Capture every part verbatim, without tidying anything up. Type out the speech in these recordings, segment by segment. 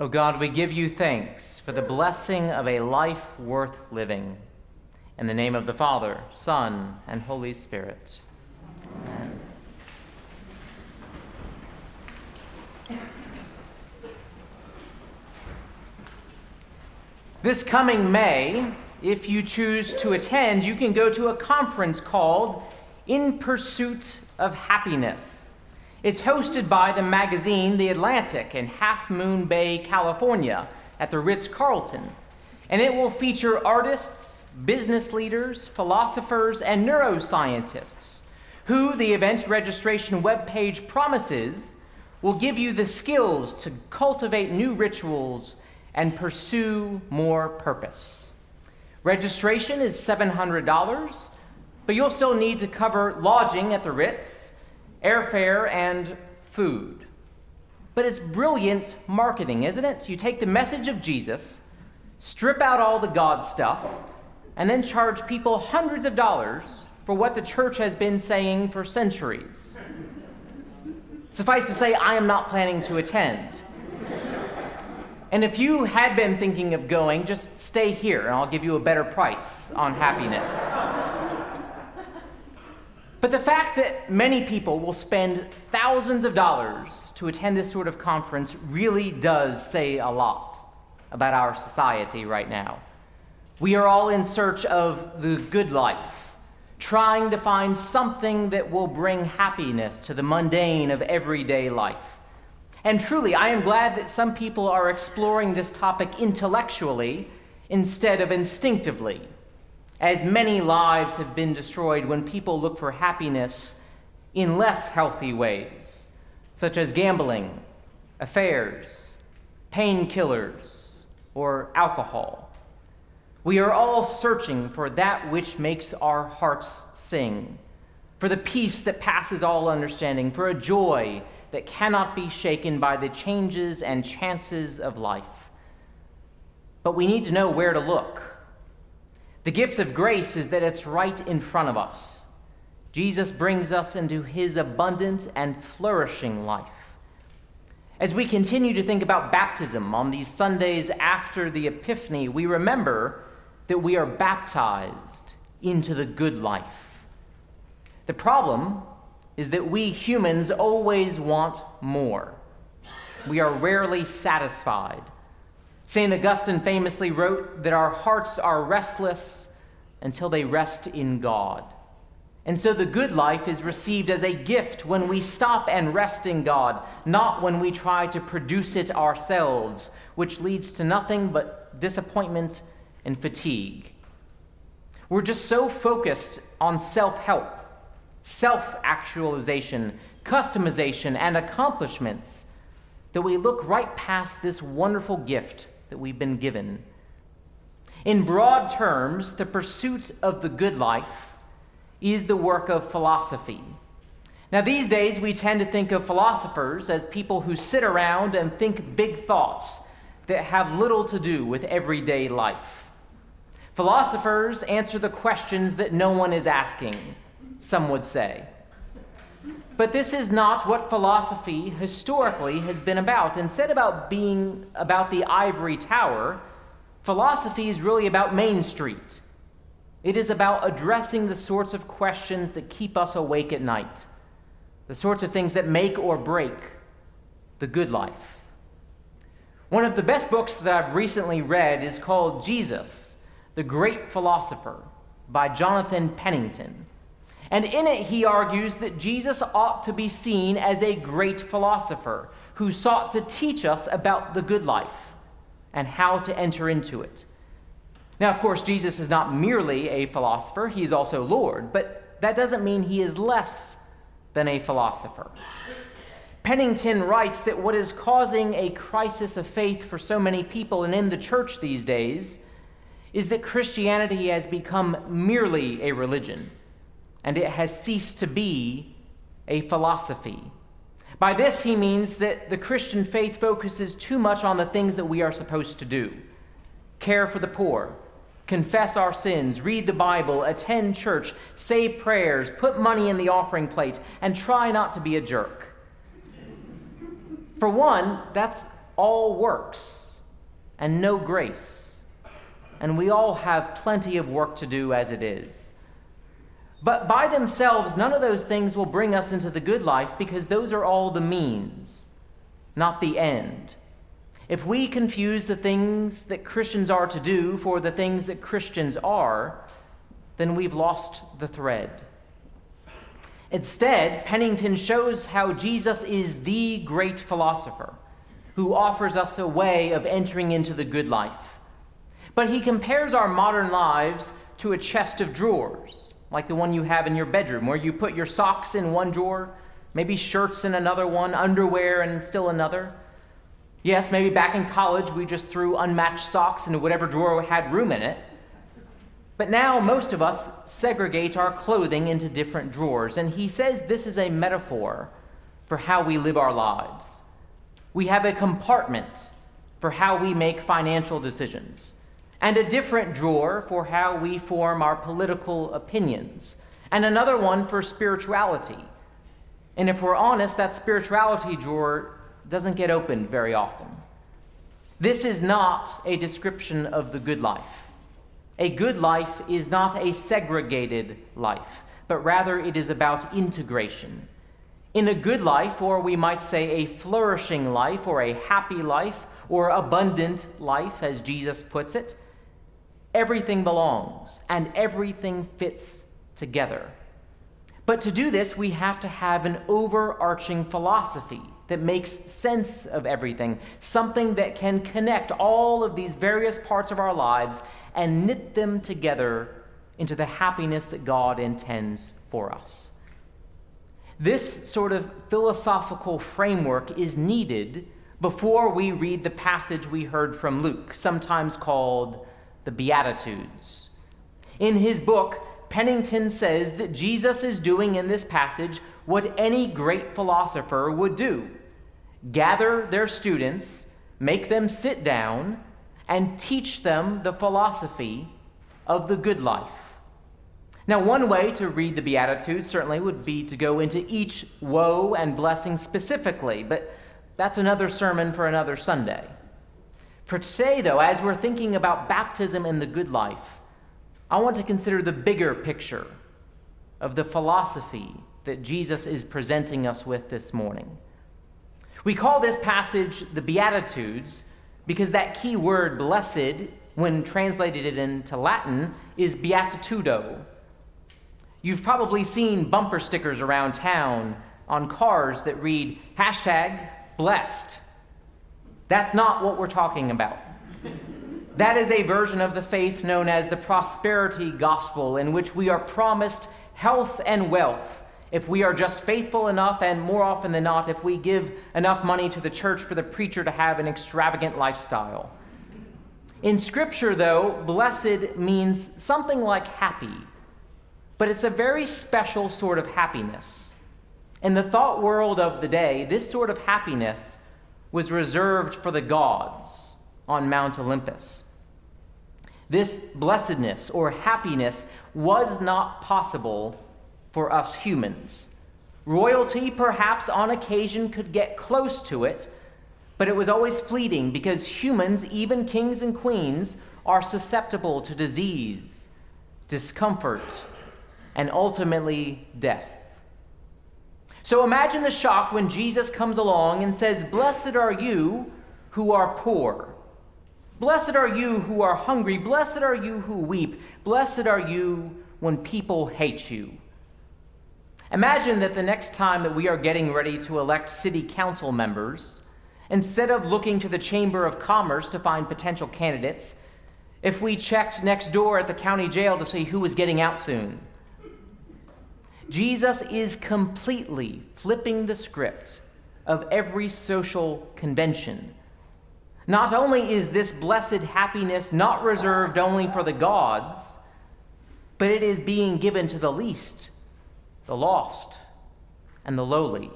O God, we give you thanks for the blessing of a life worth living. In the name of the Father, Son, and Holy Spirit. Amen. This coming May, if you choose to attend, you can go to a conference called In Pursuit of Happiness. It's hosted by the magazine The Atlantic in Half Moon Bay, California, at the Ritz-Carlton. And it will feature artists, business leaders, philosophers, and neuroscientists who, the event registration webpage promises, will give you the skills to cultivate new rituals and pursue more purpose. Registration is seven hundred dollars, but you'll still need to cover lodging at the Ritz, airfare, and food. But it's brilliant marketing, isn't it? You take the message of Jesus, strip out all the God stuff, and then charge people hundreds of dollars for what the church has been saying for centuries. Suffice to say, I am not planning to attend. And if you had been thinking of going, just stay here and I'll give you a better price on happiness. But the fact that many people will spend thousands of dollars to attend this sort of conference really does say a lot about our society right now. We are all in search of the good life, trying to find something that will bring happiness to the mundane of everyday life. And truly, I am glad that some people are exploring this topic intellectually instead of instinctively, as many lives have been destroyed when people look for happiness in less healthy ways, such as gambling, affairs, painkillers, or alcohol. We are all searching for that which makes our hearts sing, for the peace that passes all understanding, for a joy that cannot be shaken by the changes and chances of life. But we need to know where to look. The gift of grace is that it's right in front of us. Jesus brings us into his abundant and flourishing life. As we continue to think about baptism on these Sundays after the Epiphany, we remember that we are baptized into the good life. The problem is that we humans always want more. We are rarely satisfied. Saint Augustine famously wrote that our hearts are restless until they rest in God. And so the good life is received as a gift when we stop and rest in God, not when we try to produce it ourselves, which leads to nothing but disappointment and fatigue. We're just so focused on self-help, self-actualization, customization, and accomplishments that we look right past this wonderful gift that we've been given. In broad terms, the pursuit of the good life is the work of philosophy. Now, these days, we tend to think of philosophers as people who sit around and think big thoughts that have little to do with everyday life. Philosophers answer the questions that no one is asking, some would say. But this is not what philosophy historically has been about. Instead about being about the ivory tower, philosophy is really about Main Street. It is about addressing the sorts of questions that keep us awake at night, the sorts of things that make or break the good life. One of the best books that I've recently read is called Jesus, the Great Philosopher by Jonathan Pennington. And in it, he argues that Jesus ought to be seen as a great philosopher who sought to teach us about the good life and how to enter into it. Now, of course, Jesus is not merely a philosopher. He is also Lord, but that doesn't mean he is less than a philosopher. Pennington writes that what is causing a crisis of faith for so many people and in the church these days is that Christianity has become merely a religion, and it has ceased to be a philosophy. By this, he means that the Christian faith focuses too much on the things that we are supposed to do: care for the poor, confess our sins, read the Bible, attend church, say prayers, put money in the offering plate, and try not to be a jerk. For one, that's all works and no grace, and we all have plenty of work to do as it is. But by themselves, none of those things will bring us into the good life, because those are all the means, not the end. If we confuse the things that Christians are to do for the things that Christians are, then we've lost the thread. Instead, Pennington shows how Jesus is the great philosopher who offers us a way of entering into the good life. But he compares our modern lives to a chest of drawers, like the one you have in your bedroom, where you put your socks in one drawer, maybe shirts in another one, underwear in still another. Yes, maybe back in college we just threw unmatched socks into whatever drawer had room in it. But now most of us segregate our clothing into different drawers, and he says this is a metaphor for how we live our lives. We have a compartment for how we make financial decisions, and a different drawer for how we form our political opinions, and another one for spirituality. And if we're honest, that spirituality drawer doesn't get opened very often. This is not a description of the good life. A good life is not a segregated life, but rather it is about integration. In a good life, or we might say a flourishing life, or a happy life, or abundant life, as Jesus puts it, everything belongs and everything fits together. But to do this, we have to have an overarching philosophy that makes sense of everything, something that can connect all of these various parts of our lives and knit them together into the happiness that God intends for us. This sort of philosophical framework is needed before we read the passage we heard from Luke, sometimes called the Beatitudes. In his book, Pennington says that Jesus is doing in this passage what any great philosopher would do: gather their students, make them sit down, and teach them the philosophy of the good life. Now, one way to read the Beatitudes certainly would be to go into each woe and blessing specifically, but that's another sermon for another Sunday. For today, though, as we're thinking about baptism and the good life, I want to consider the bigger picture of the philosophy that Jesus is presenting us with this morning. We call this passage the Beatitudes because that key word, blessed, when translated into Latin, is beatitudo. You've probably seen bumper stickers around town on cars that read, hashtag blessed. That's not what we're talking about. That is a version of the faith known as the prosperity gospel, in which we are promised health and wealth if we are just faithful enough, and more often than not, if we give enough money to the church for the preacher to have an extravagant lifestyle. In Scripture, though, blessed means something like happy, but it's a very special sort of happiness. In the thought world of the day, this sort of happiness was reserved for the gods on Mount Olympus. This blessedness or happiness was not possible for us humans. Royalty, perhaps on occasion, could get close to it, but it was always fleeting, because humans, even kings and queens, are susceptible to disease, discomfort, and ultimately death. So imagine the shock when Jesus comes along and says, "Blessed are you who are poor. Blessed are you who are hungry. Blessed are you who weep. Blessed are you when people hate you." Imagine that the next time that we are getting ready to elect city council members, instead of looking to the Chamber of Commerce to find potential candidates, if we checked next door at the county jail to see who was getting out soon. Jesus is completely flipping the script of every social convention. Not only is this blessed happiness not reserved only for the gods, but it is being given to the least, the lost, and the lowly.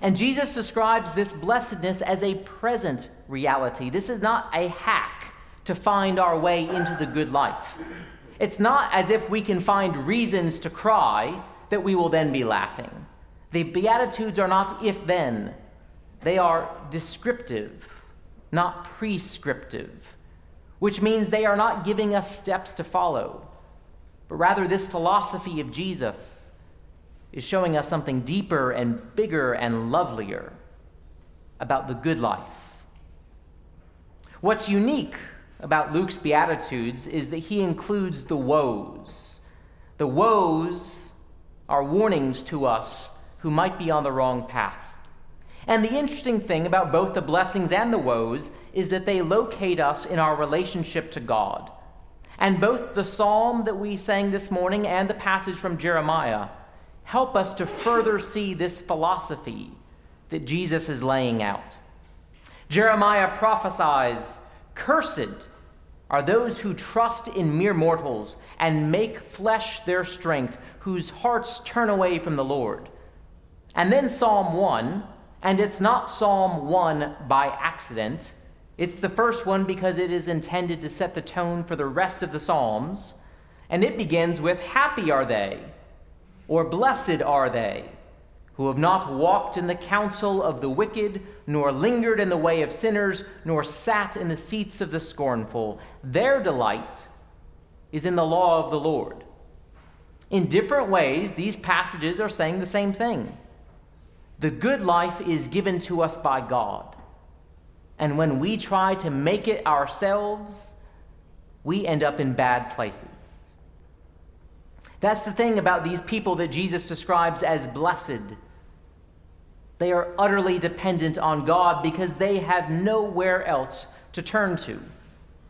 And Jesus describes this blessedness as a present reality. This is not a hack to find our way into the good life. It's not as if we can find reasons to cry that we will then be laughing. The Beatitudes are not if-then. They are descriptive, not prescriptive, which means they are not giving us steps to follow, but rather this philosophy of Jesus is showing us something deeper and bigger and lovelier about the good life. What's unique about Luke's Beatitudes is that he includes the woes. The woes are warnings to us who might be on the wrong path. And the interesting thing about both the blessings and the woes is that they locate us in our relationship to God. And both the psalm that we sang this morning and the passage from Jeremiah help us to further see this philosophy that Jesus is laying out. Jeremiah prophesies, "Cursed are those who trust in mere mortals and make flesh their strength, whose hearts turn away from the Lord." And then Psalm one, and it's not Psalm one by accident. It's the first one because it is intended to set the tone for the rest of the Psalms, and it begins with, "Happy are they," or "Blessed are they, who have not walked in the counsel of the wicked, nor lingered in the way of sinners, nor sat in the seats of the scornful. Their delight is in the law of the Lord." In different ways, these passages are saying the same thing. The good life is given to us by God, and when we try to make it ourselves, we end up in bad places. That's the thing about these people that Jesus describes as blessed. They are utterly dependent on God because they have nowhere else to turn to.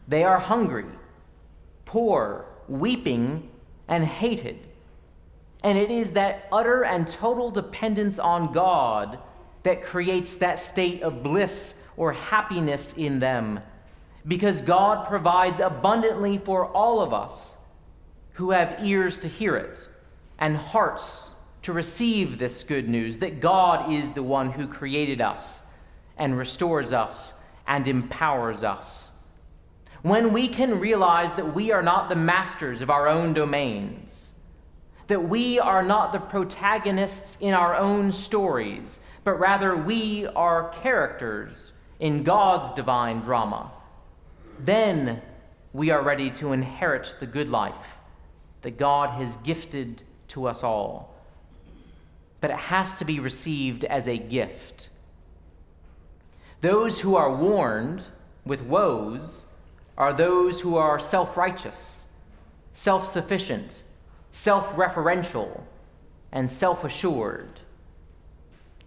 They are hungry, poor, weeping, and hated. And it is that utter and total dependence on God that creates that state of bliss or happiness in them, because God provides abundantly for all of us who have ears to hear it and hearts to receive this good news that God is the one who created us and restores us and empowers us. When we can realize that we are not the masters of our own domains, that we are not the protagonists in our own stories, but rather we are characters in God's divine drama, then we are ready to inherit the good life that God has gifted to us all. But it has to be received as a gift. Those who are warned with woes are those who are self-righteous, self-sufficient, self-referential, and self-assured.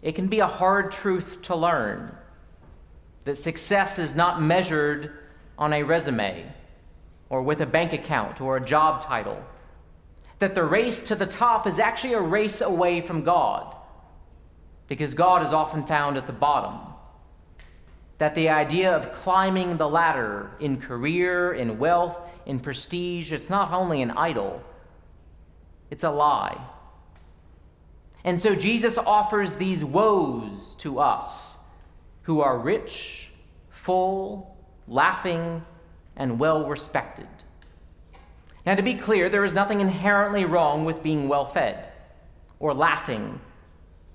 It can be a hard truth to learn that success is not measured on a resume or with a bank account or a job title, that the race to the top is actually a race away from God, because God is often found at the bottom, that the idea of climbing the ladder in career, in wealth, in prestige, it's not only an idol, it's a lie. And so Jesus offers these woes to us who are rich, full, laughing, and well-respected. Now, to be clear, there is nothing inherently wrong with being well-fed, or laughing,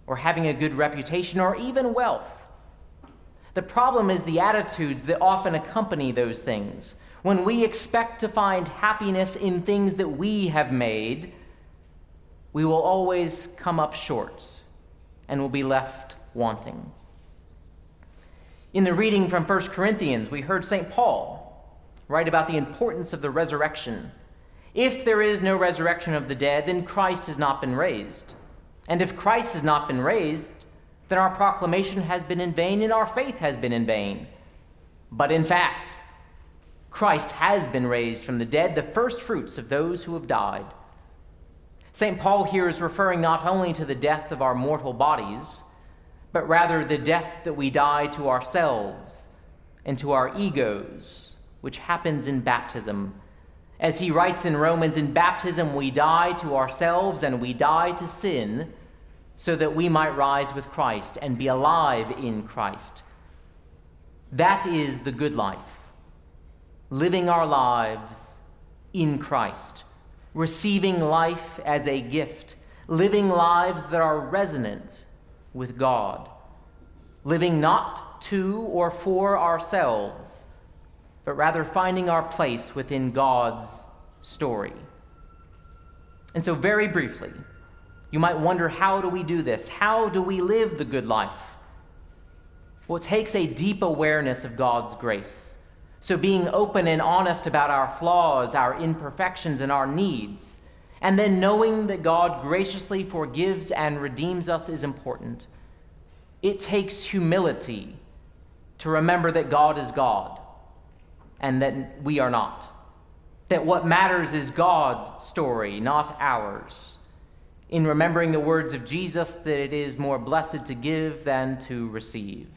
or having a good reputation, or even wealth. The problem is the attitudes that often accompany those things. When we expect to find happiness in things that we have made, we will always come up short and will be left wanting. In the reading from First Corinthians, we heard Saint Paul write about the importance of the resurrection. "If there is no resurrection of the dead, then Christ has not been raised. And if Christ has not been raised, then our proclamation has been in vain and our faith has been in vain. But in fact, Christ has been raised from the dead, the first fruits of those who have died." Saint Paul here is referring not only to the death of our mortal bodies, but rather the death that we die to ourselves and to our egos, which happens in baptism. As he writes in Romans, "In baptism we die to ourselves and we die to sin, so that we might rise with Christ and be alive in Christ." That is the good life, living our lives in Christ, receiving life as a gift, living lives that are resonant with God, living not to or for ourselves, but rather finding our place within God's story. And so very briefly, you might wonder, how do we do this? How do we live the good life? Well, it takes a deep awareness of God's grace. So being open and honest about our flaws, our imperfections, and our needs, and then knowing that God graciously forgives and redeems us is important. It takes humility to remember that God is God and that we are not. That what matters is God's story, not ours. In remembering the words of Jesus, that it is more blessed to give than to receive.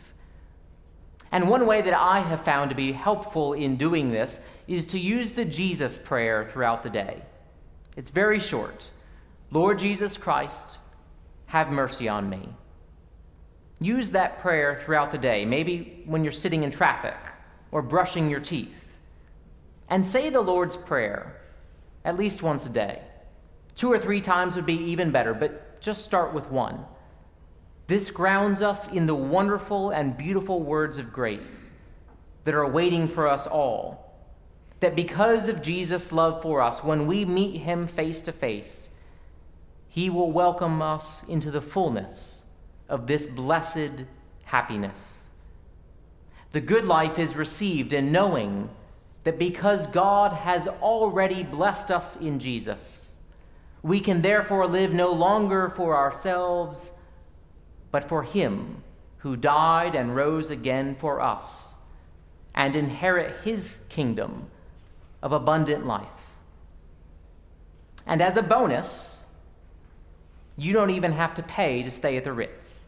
And one way that I have found to be helpful in doing this is to use the Jesus prayer throughout the day. It's very short. Lord Jesus Christ, have mercy on me. Use that prayer throughout the day, maybe when you're sitting in traffic or brushing your teeth. And say the Lord's Prayer at least once a day. Two or three times would be even better, but just start with one. This grounds us in the wonderful and beautiful words of grace that are waiting for us all. That because of Jesus' love for us, when we meet him face to face, he will welcome us into the fullness of this blessed happiness. The good life is received in knowing that because God has already blessed us in Jesus, we can therefore live no longer for ourselves, but for him who died and rose again for us, and inherit his kingdom of abundant life. And as a bonus, you don't even have to pay to stay at the Ritz.